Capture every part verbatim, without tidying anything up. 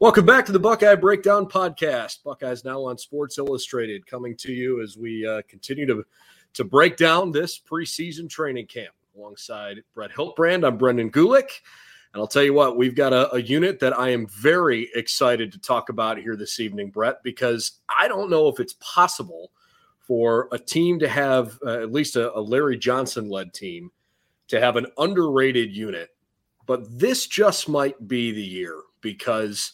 Welcome back to the Buckeye Breakdown podcast. Buckeyes now on Sports Illustrated, coming to you as we uh, continue to, to break down this preseason training camp. Alongside Brett Hiltbrand, I'm Brendan Gulick. And I'll tell you what, we've got a, a unit that I am very excited to talk about here this evening, Brett, because I don't know if it's possible for a team to have, uh, at least a, a Larry Johnson-led team, to have an underrated unit. But this just might be the year, because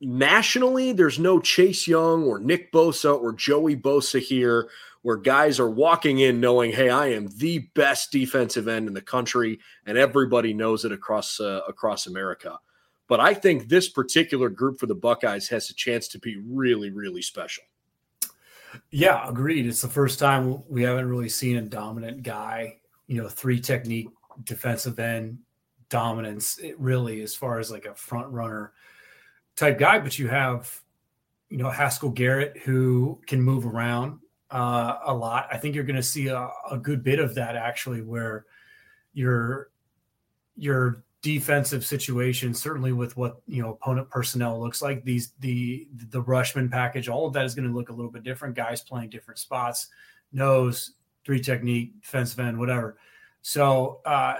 nationally, there's no Chase Young or Nick Bosa or Joey Bosa here where guys are walking in knowing, hey, I am the best defensive end in the country, and everybody knows it across uh, across America. But I think this particular group for the Buckeyes has a chance to be really, really special. Yeah, agreed. It's the first time we haven't really seen a dominant guy, you know, three technique defensive end dominance, it really, as far as like a front runner type guy. But you have, you know, Haskell Garrett, who can move around uh, a lot. I think you're going to see a, a good bit of that, actually, where your your defensive situation, certainly with what, you know, opponent personnel looks like, these the the rushman package, all of that is going to look a little bit different. Guys playing different spots, nose, three technique, defensive end, whatever. So uh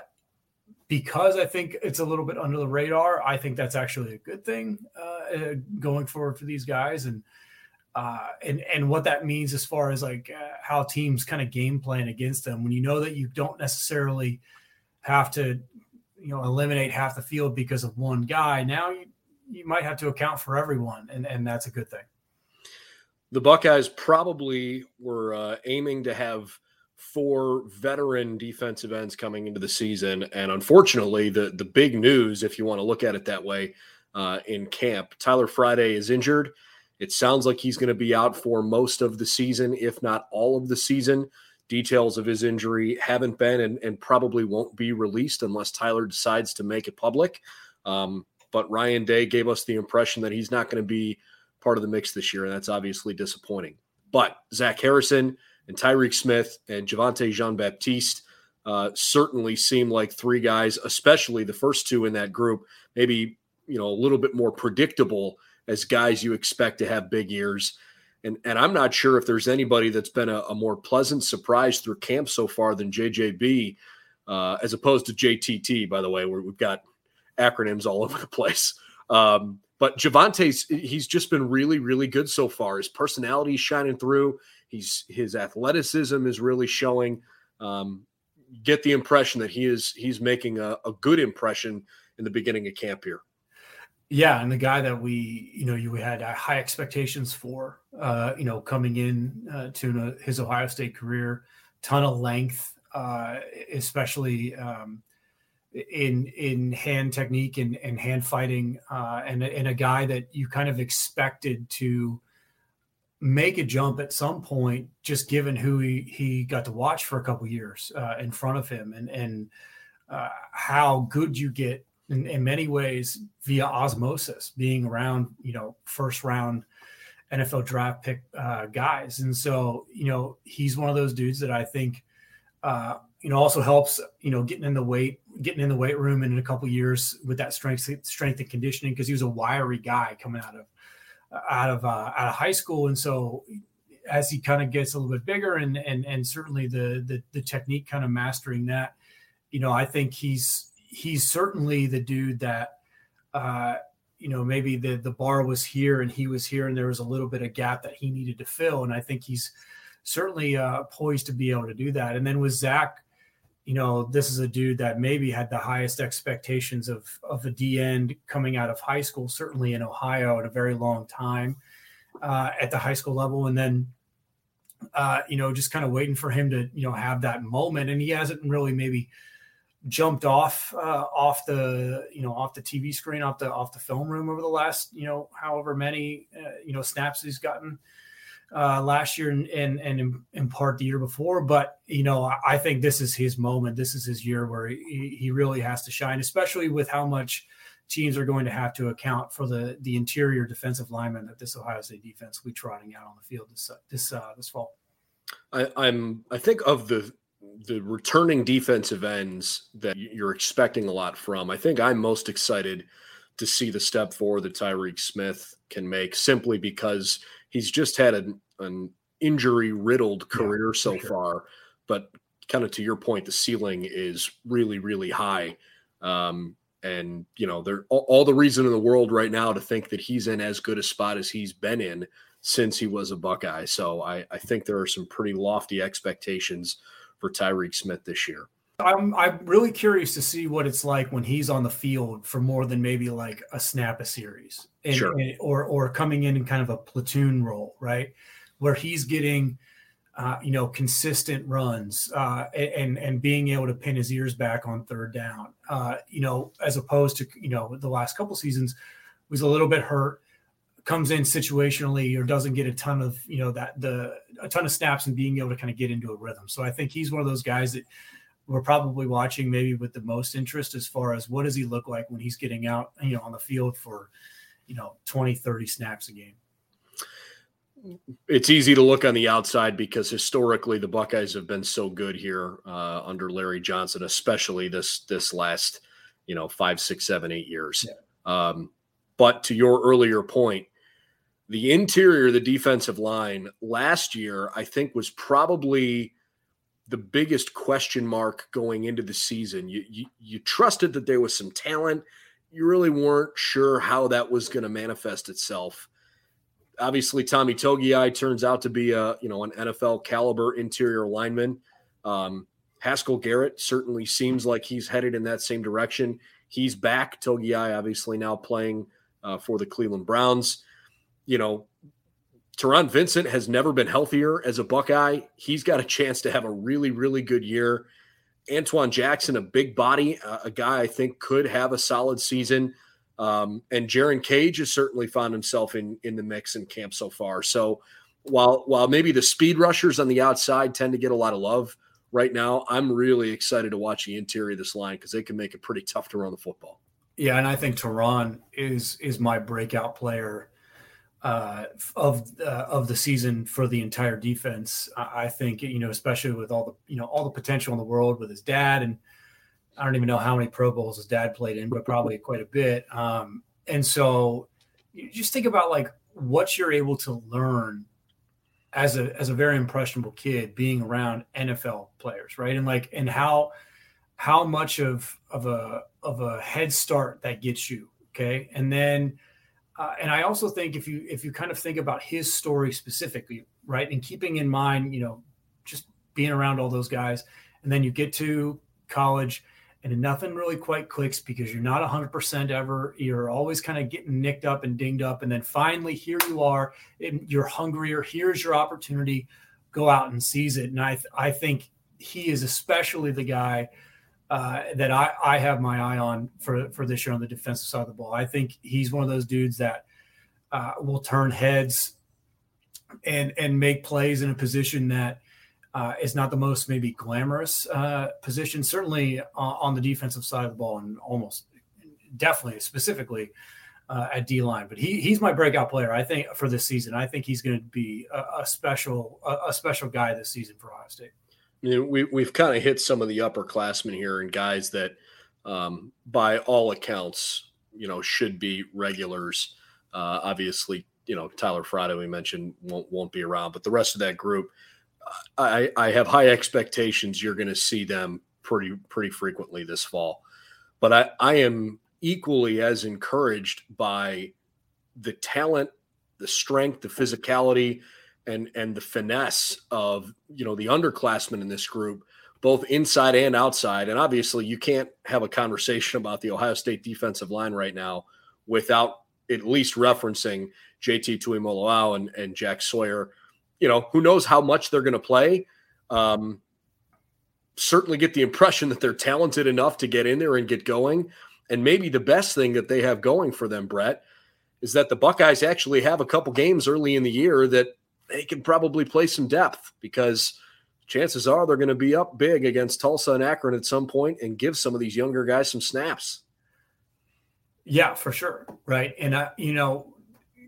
because I think it's a little bit under the radar, I think that's actually a good thing uh, going forward for these guys, and uh, and and what that means as far as like uh, how teams kind of game plan against them. When you know that you don't necessarily have to, you know, eliminate half the field because of one guy, now you, you might have to account for everyone, and, and that's a good thing. The Buckeyes probably were uh, aiming to have four veteran defensive ends coming into the season. And unfortunately, the, the big news, if you want to look at it that way, uh, in camp, Tyler Friday is injured. It sounds like he's going to be out for most of the season, if not all of the season. Details of his injury haven't been and, and probably won't be released unless Tyler decides to make it public. Um, but Ryan Day gave us the impression that he's not going to be part of the mix this year, and that's obviously disappointing. But Zach Harrison and Tyreek Smith and Javante Jean-Baptiste uh, certainly seem like three guys, especially the first two in that group, maybe, you know, a little bit more predictable as guys you expect to have big years. And and I'm not sure if there's anybody that's been a, a more pleasant surprise through camp so far than J J B, uh, as opposed to J T T, by the way, where we've got acronyms all over the place. Um, but Javante's, he's just been really, really good so far. His personality is shining through. He's, his athleticism is really showing. Um, get the impression that he is he's making a, a good impression in the beginning of camp here. Yeah, and the guy that we, you know, you had high expectations for, uh, you know, coming in uh, to his Ohio State career, ton of length, uh, especially um, in in hand technique and, and hand fighting, uh, and and a guy that you kind of expected to make a jump at some point, just given who he, he got to watch for a couple of years uh, in front of him, and, and uh, how good you get in, in many ways via osmosis, being around, you know, first round N F L draft pick uh, guys. And so, you know, he's one of those dudes that I think, uh, you know, also helps, you know, getting in the weight, getting in the weight room in a couple of years with that strength, strength and conditioning, because he was a wiry guy coming out of, out of uh, out of high school. And so as he kind of gets a little bit bigger and and and certainly the the, the technique kind of mastering that, you know, I think he's he's certainly the dude that uh, you know, maybe the the bar was here and he was here and there was a little bit of gap that he needed to fill. And I think he's certainly uh, poised to be able to do that. And then with Zach, you know, this is a dude that maybe had the highest expectations of, of a D end coming out of high school, certainly in Ohio, in a very long time uh, at the high school level. And then, uh, you know, just kind of waiting for him to, you know, have that moment. And he hasn't really maybe jumped off uh, off the you know off the T V screen, off the off the film room over the last you know however many uh, you know snaps he's gotten uh, last year and and and in part the year before. But you know I think this is his moment. This is his year where he, he really has to shine, especially with how much teams are going to have to account for the the interior defensive linemen that this Ohio State defense will be trotting out on the field this this uh, this fall. I, I'm I think of the the returning defensive ends that you're expecting a lot from. I think I'm most excited to see the step forward that Tyreek Smith can make, simply because he's just had an, an injury-riddled career yeah, so sure. far. But kind of to your point, the ceiling is really, really high. Um, and, you know, there all, all the reason in the world right now to think that he's in as good a spot as he's been in since he was a Buckeye. So I, I think there are some pretty lofty expectations for Tyreek Smith this year. I'm I'm really curious to see what it's like when he's on the field for more than maybe like a snap a series, and, sure. and, or or coming in in kind of a platoon role, right, where he's getting uh, you know consistent runs uh, and and being able to pin his ears back on third down, uh, you know, as opposed to you know the last couple seasons was a little bit hurt, comes in situationally or doesn't get a ton of, you know, that the a ton of snaps and being able to kind of get into a rhythm. So I think he's one of those guys that we're probably watching maybe with the most interest as far as what does he look like when he's getting out, you know, on the field for, you know, twenty, thirty snaps a game. It's easy to look on the outside because historically the Buckeyes have been so good here uh, under Larry Johnson, especially this, this last, you know, five, six, seven, eight years. Yeah. Um, but to your earlier point, the interior, the defensive line last year, I think was probably the biggest question mark going into the season. You, you, you trusted that there was some talent. You really weren't sure how that was going to manifest itself. Obviously, Tommy Togiai turns out to be a, you know, an N F L caliber interior lineman. Um, Haskell Garrett certainly seems like he's headed in that same direction. He's back. Togiai obviously now playing uh, for the Cleveland Browns. You know, Teron Vincent has never been healthier as a Buckeye. He's got a chance to have a really, really good year. Antoine Jackson, a big body, uh, a guy I think could have a solid season. Um, and Jaron Cage has certainly found himself in in the mix in camp so far. So while while maybe the speed rushers on the outside tend to get a lot of love right now, I'm really excited to watch the interior of this line because they can make it pretty tough to run the football. Yeah, and I think Teron is is my breakout player Uh, of uh, of the season for the entire defense. I, I think you know, especially with all the you know all the potential in the world with his dad, and I don't even know how many Pro Bowls his dad played in, but probably quite a bit. Um, and so, you just think about like what you're able to learn as a as a very impressionable kid being around N F L players, right? And like and how how much of of a of a head start that gets you, okay? And then. Uh, and I also think if you if you kind of think about his story specifically, right, and keeping in mind, you know, just being around all those guys, and then you get to college and nothing really quite clicks because you're not one hundred percent ever. You're always kind of getting nicked up and dinged up. And then finally, here you are, and you're hungrier. Here's your opportunity. Go out and seize it. And I, th- I think he is especially the guy Uh, that I, I have my eye on for, for this year on the defensive side of the ball. I think he's one of those dudes that uh, will turn heads and and make plays in a position that uh, is not the most maybe glamorous uh, position, certainly on, on the defensive side of the ball and almost definitely specifically uh, at D-line. But he he's my breakout player, I think, for this season. I think he's going to be a, a special a, a special guy this season for Ohio State. You know, we, we've kind of hit some of the upperclassmen here and guys that, um, by all accounts, you know, should be regulars. Uh, obviously, you know, Tyler Friday, we mentioned, won't, won't be around. But the rest of that group, I, I have high expectations you're going to see them pretty pretty frequently this fall. But I, I am equally as encouraged by the talent, the strength, the physicality, and and the finesse of, you know, the underclassmen in this group, both inside and outside. And obviously you can't have a conversation about the Ohio State defensive line right now without at least referencing J T Tuimoloau and, and Jack Sawyer. You know, who knows how much they're going to play. Um, certainly get the impression that they're talented enough to get in there and get going. And maybe the best thing that they have going for them, Brett, is that the Buckeyes actually have a couple games early in the year that they can probably play some depth, because chances are they're going to be up big against Tulsa and Akron at some point and give some of these younger guys some snaps. Yeah, for sure. Right. And, I, you know,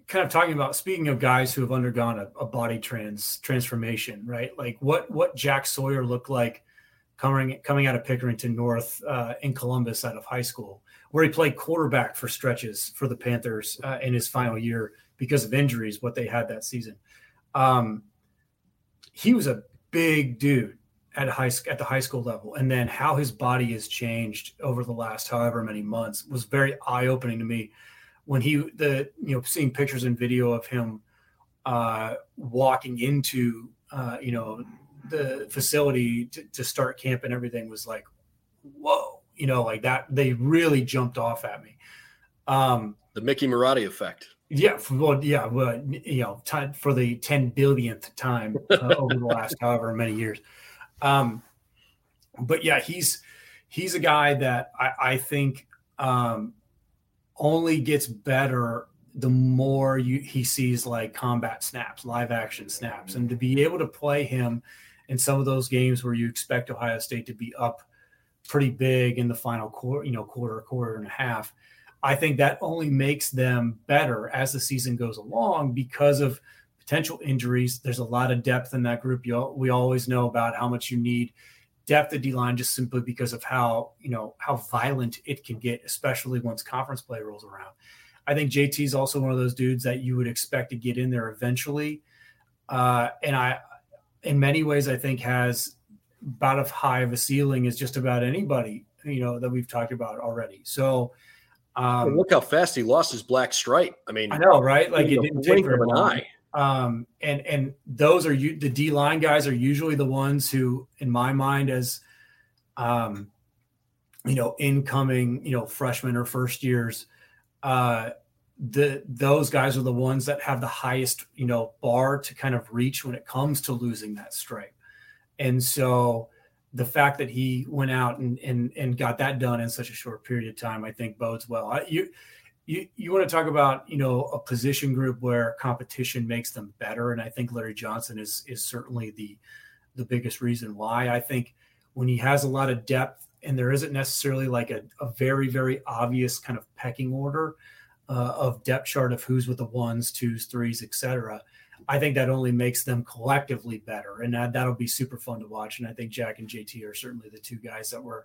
kind of talking about, speaking of guys who have undergone a, a body trans transformation, right? Like what, what Jack Sawyer looked like coming, coming out of Pickerington North uh, in Columbus out of high school, where he played quarterback for stretches for the Panthers uh, in his final year because of injuries, what they had that season. Um, he was a big dude at high at the high school level. And then how his body has changed over the last however many months was very eye-opening to me when he, the, you know, seeing pictures and video of him uh, walking into, uh, you know, the facility to, to start camp and everything was like, whoa, you know, like that, they really jumped off at me. Um, the Mickey Marotti effect. Yeah, for, well, yeah, well, you know, time for the ten billionth time uh, over the last however many years, um, but yeah, he's he's a guy that I, I think um, only gets better the more you, he sees like combat snaps, live action snaps, and to be able to play him in some of those games where you expect Ohio State to be up pretty big in the final quarter, you know, quarter, quarter and a half. I think that only makes them better as the season goes along because of potential injuries. There's a lot of depth in that group. You, we always know about how much you need depth at D-line just simply because of how, you know, how violent it can get, especially once conference play rolls around. I think J T is also one of those dudes that you would expect to get in there eventually. Uh, and I, in many ways, I think has about as high of a ceiling as just about anybody, you know, that we've talked about already. So, Um, look how fast he lost his black stripe. I mean, I know, right? Like it didn't take very long. Um, and and those are you. The D line guys are usually the ones who, in my mind, as um, you know, incoming, you know, freshmen or first years, uh, the those guys are the ones that have the highest, you know, bar to kind of reach when it comes to losing that stripe. And so the fact that he went out and, and, and got that done in such a short period of time, I think bodes well. I, you, you, you want to talk about, you know, a position group where competition makes them better. And I think Larry Johnson is, is certainly the, the biggest reason why. I think when he has a lot of depth and there isn't necessarily like a, a very, very obvious kind of pecking order uh, of depth chart of who's with the ones, twos, threes, et cetera, I think that only makes them collectively better. And that, that'll be super fun to watch. And I think Jack and J T are certainly the two guys that we're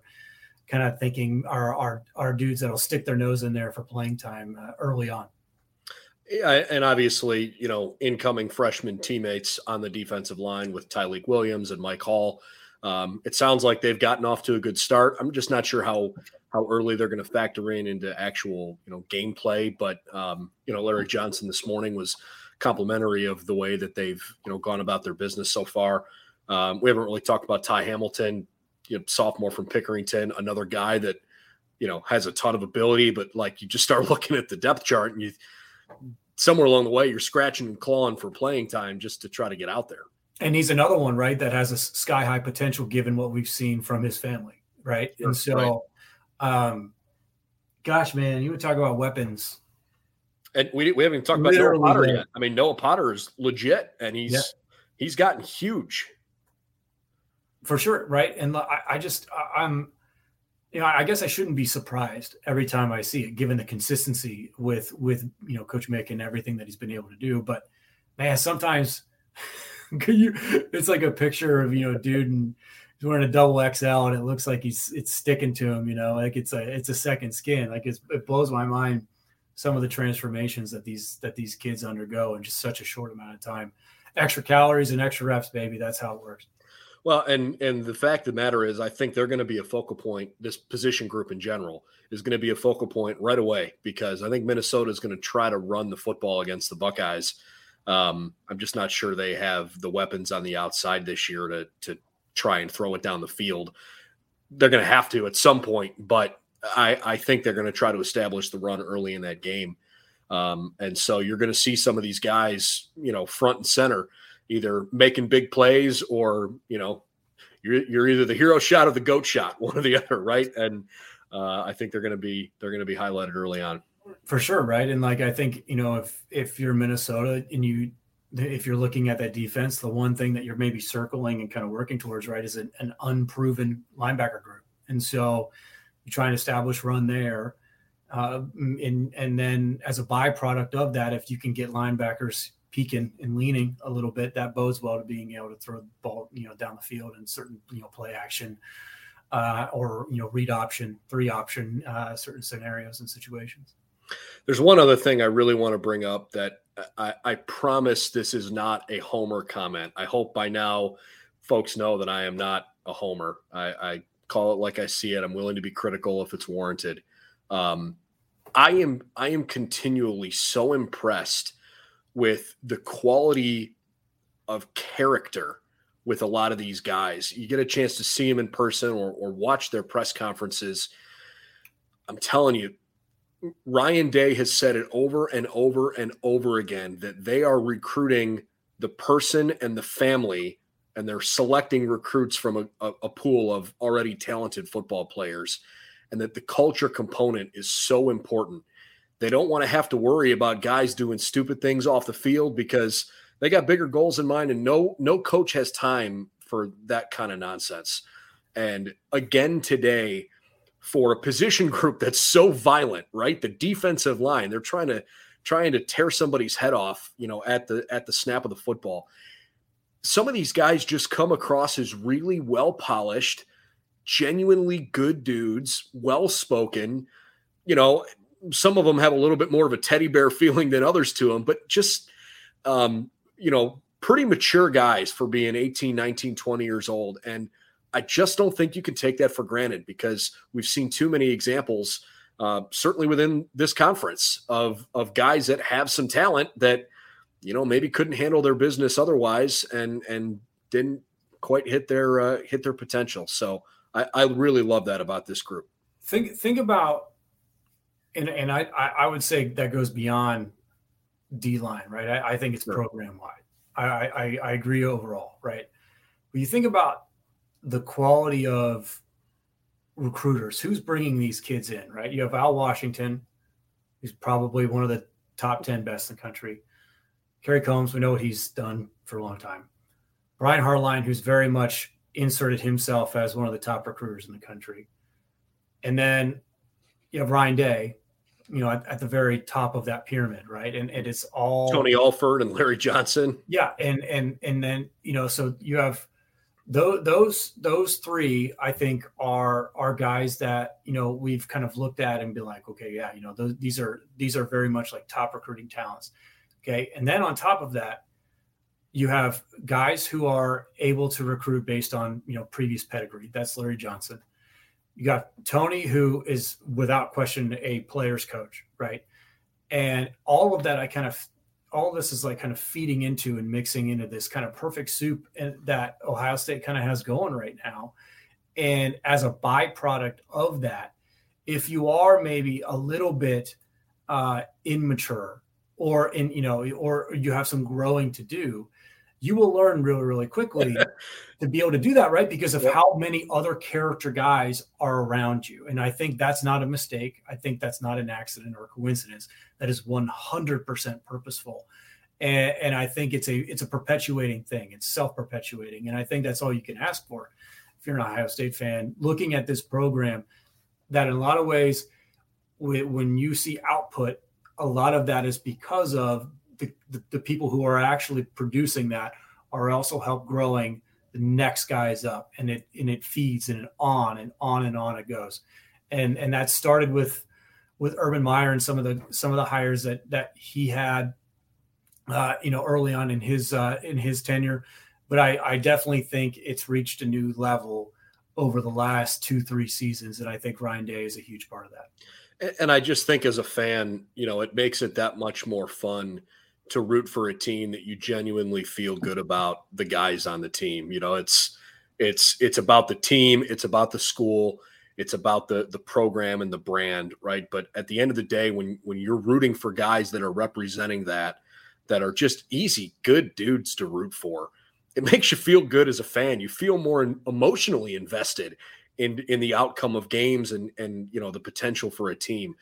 kind of thinking are, are, are dudes that'll stick their nose in there for playing time uh, early on. Yeah, and obviously, you know, incoming freshman teammates on the defensive line with Tyleek Williams and Mike Hall. Um, it sounds like they've gotten off to a good start. I'm just not sure how, how early they're going to factor in into actual, you know, gameplay. But, um, you know, Larry Johnson this morning was complimentary of the way that they've, you know, gone about their business so far. Um, we haven't really talked about Ty Hamilton, you know, sophomore from Pickerington, another guy that, you know, has a ton of ability, but like you just start looking at the depth chart and you, somewhere along the way, you're scratching and clawing for playing time just to try to get out there. And he's another one, right, that has a sky high potential given what we've seen from his family, right? Sure, and so, right. Um, gosh, man, you would talk about weapons. And we we haven't even talked about Noah Potter yet. I mean, Noah Potter is legit, and he's yeah. he's gotten huge for sure, right? And I, I just I'm, you know, I guess I shouldn't be surprised every time I see it, given the consistency with with you know Coach Mick and everything that he's been able to do. But man, sometimes you, it's like a picture of you know, dude, and he's wearing a double X L, and it looks like he's it's sticking to him, you know, like it's a it's a second skin. Like it's, it blows my mind. Some of the transformations that these that these kids undergo in just such a short amount of time. Extra calories and extra reps, baby. That's how it works. Well, and and the fact of the matter is I think they're going to be a focal point. This position group in general is going to be a focal point right away because I think Minnesota is going to try to run the football against the Buckeyes. Um, I'm just not sure they have the weapons on the outside this year to, to try and throw it down the field. They're going to have to at some point, but I, I think they're going to try to establish the run early in that game. Um, and so you're going to see some of these guys, you know, front and center, either making big plays or, you know, you're you're either the hero shot or the goat shot, one or the other, right? And uh, I think they're going to be they're going to be highlighted early on for sure, right? And like I think you know if if you're Minnesota and you if you're looking at that defense, the one thing that you're maybe circling and kind of working towards, right, is an, an unproven linebacker group, and so you try and establish run there. Uh, and, and then as a byproduct of that, if you can get linebackers peaking and leaning a little bit, that bodes well to being able to throw the ball, you know, down the field in certain, you know, play action uh, or, you know, read option, three option, uh, certain scenarios and situations. There's one other thing I really want to bring up that I, I promise this is not a homer comment. I hope by now folks know that I am not a homer. I, I call it like I see it. I'm willing to be critical if it's warranted. Um, I am I am continually so impressed with the quality of character with a lot of these guys. You get a chance to see them in person or, or watch their press conferences. I'm telling you, Ryan Day has said it over and over and over again that they are recruiting the person and the family, and they're selecting recruits from a, a pool of already talented football players. And that the culture component is so important. They don't want to have to worry about guys doing stupid things off the field because they got bigger goals in mind, and no, no coach has time for that kind of nonsense. And again today, for a position group that's so violent, right? The defensive line, they're trying to trying to tear somebody's head off, you know, at the at the snap of the football. Some of these guys just come across as really well-polished, genuinely good dudes, well-spoken, you know, some of them have a little bit more of a teddy bear feeling than others to them, but just, um, you know, pretty mature guys for being eighteen, nineteen, twenty years old. And I just don't think you can take that for granted because we've seen too many examples, uh, certainly within this conference of, of guys that have some talent that, you know, maybe couldn't handle their business otherwise and, and didn't quite hit their, uh, hit their potential. So, I, I really love that about this group. Think think about, and and I, I would say that goes beyond D-line, right? I, I think it's sure. Program-wide. I, I, I agree overall, right? But you think about the quality of recruiters, who's bringing these kids in, right? You have Al Washington, who's probably one of the top ten best in the country. Kerry Combs, we know what he's done for a long time. Brian Hartline, who's very much inserted himself as one of the top recruiters in the country. And then you have Ryan Day, you know, at, at the very top of that pyramid, right? And, and it's all Tony Alford and Larry Johnson. Yeah. And, and, and then, you know, so you have those, those, those three, I think are, are guys that, you know, we've kind of looked at and been like, okay, yeah, you know, those, these are, these are very much like top recruiting talents. Okay. And then on top of that, you have guys who are able to recruit based on, you know, previous pedigree. That's Larry Johnson. You got Tony, who is without question a player's coach, right? And all of that, I kind of, all of this is like kind of feeding into and mixing into this kind of perfect soup that Ohio State kind of has going right now. And as a byproduct of that, if you are maybe a little bit uh, immature or in, you know, or you have some growing to do, you will learn really, really quickly to be able to do that, right? Because of yep. how many other character guys are around you. And I think that's not a mistake. I think that's not an accident or a coincidence. That is one hundred percent purposeful. And, and I think it's a it's a perpetuating thing. It's self-perpetuating. And I think that's all you can ask for if you're an Ohio State fan. Looking at this program, that in a lot of ways, when you see output, a lot of that is because of The, the, the people who are actually producing that are also help growing the next guys up, and it and it feeds and it on and on and on it goes, and and that started with with Urban Meyer and some of the some of the hires that that he had, uh, you know, early on in his uh, in his tenure, but I, I definitely think it's reached a new level over the last two three seasons, and I think Ryan Day is a huge part of that. And I just think as a fan, you know, it makes it that much more fun to root for a team that you genuinely feel good about the guys on the team. You know, it's, it's, it's about the team. It's about the school. It's about the, the program and the brand. Right. But at the end of the day, when, when you're rooting for guys that are representing that, that are just easy, good dudes to root for, it makes you feel good as a fan. You feel more emotionally invested in in the outcome of games and and you know the potential for a team.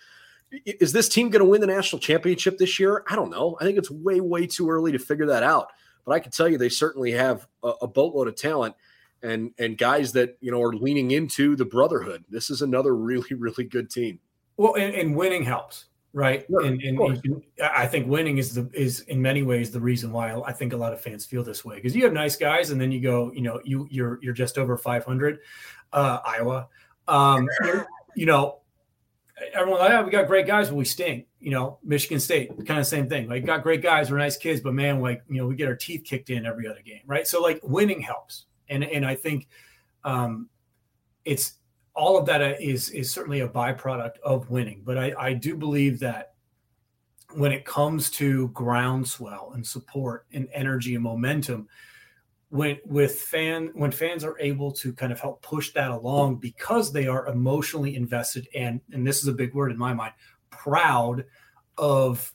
Is this team going to win the national championship this year? I don't know. I think it's way, way too early to figure that out. But I can tell you they certainly have a, a boatload of talent and and guys that, you know, are leaning into the brotherhood. This is another really, really good team. Well, and, and winning helps, right? Sure, and and, and I think winning is the is in many ways the reason why I think a lot of fans feel this way, because you have nice guys and then you go, you know, you you're you're just over five hundred, uh, Iowa, um, you know. Everyone like, oh, we got great guys, but we stink. You know, Michigan State, kind of same thing. Like, got great guys, we're nice kids, but man, like, you know, we get our teeth kicked in every other game, right? So, like, winning helps, and and I think, um, it's all of that is is certainly a byproduct of winning. But I I do believe that when it comes to groundswell and support and energy and momentum, when with fan when fans are able to kind of help push that along because they are emotionally invested and and this is a big word in my mind, proud of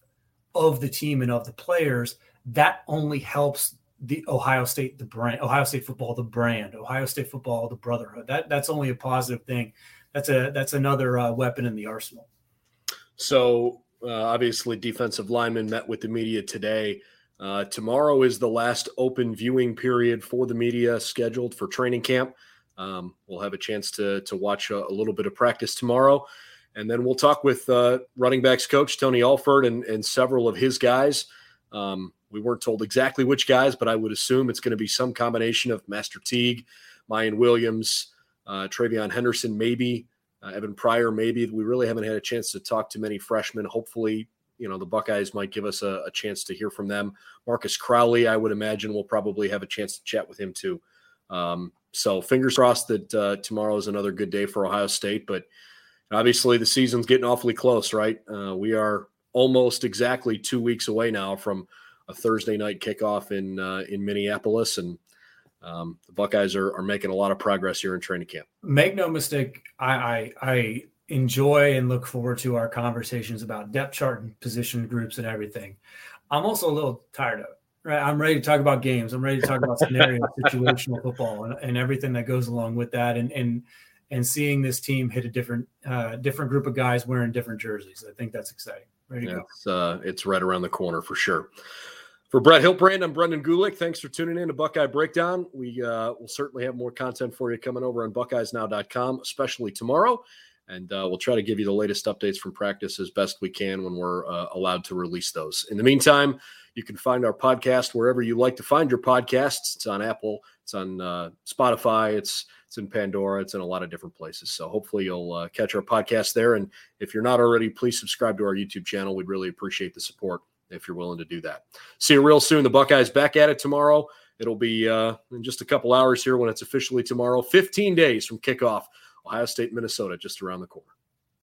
of the team and of the players, that only helps the Ohio State the brand Ohio State football the brand Ohio State football the brotherhood. That that's only a positive thing. That's a that's another uh, weapon in the arsenal. So uh, obviously defensive linemen met with the media today. Uh, tomorrow is the last open viewing period for the media scheduled for training camp. Um, we'll have a chance to to watch a, a little bit of practice tomorrow. And then we'll talk with uh, running backs coach Tony Alford and, and several of his guys. Um, we weren't told exactly which guys, but I would assume it's going to be some combination of Master Teague, Mayan Williams, uh, Travion Henderson, maybe, uh, Evan Pryor, maybe. We really haven't had a chance to talk to many freshmen. Hopefully, you know, the Buckeyes might give us a, a chance to hear from them. Marcus Crowley, I would imagine, we'll probably have a chance to chat with him too. Um, so fingers crossed that uh, tomorrow is another good day for Ohio State. But obviously the season's getting awfully close, right? Uh, we are almost exactly two weeks away now from a Thursday night kickoff in uh, in Minneapolis. And um, the Buckeyes are, are making a lot of progress here in training camp. Make no mistake, I I, I – enjoy and look forward to our conversations about depth chart and position groups and everything. I'm also a little tired of it, right? I'm ready to talk about games. I'm ready to talk about scenario situational football and, and everything that goes along with that. And, and, and seeing this team hit a different, uh, different group of guys wearing different jerseys. I think that's exciting. Ready to yeah, go. It's, uh, it's right around the corner for sure. For Brett Hiltbrand, I'm Brendan Gulick. Thanks for tuning in to Buckeye Breakdown. We uh, will certainly have more content for you coming over on Buckeyes Now dot com, especially tomorrow. And uh, we'll try to give you the latest updates from practice as best we can when we're uh, allowed to release those. In the meantime, you can find our podcast wherever you like to find your podcasts. It's on Apple, it's on uh, Spotify, it's it's in Pandora, it's in a lot of different places. So hopefully you'll uh, catch our podcast there. And if you're not already, please subscribe to our YouTube channel. We'd really appreciate the support if you're willing to do that. See you real soon. The Buckeyes back at it tomorrow. It'll be uh, in just a couple hours here when it's officially tomorrow, fifteen days from kickoff. Ohio State, Minnesota, just around the corner.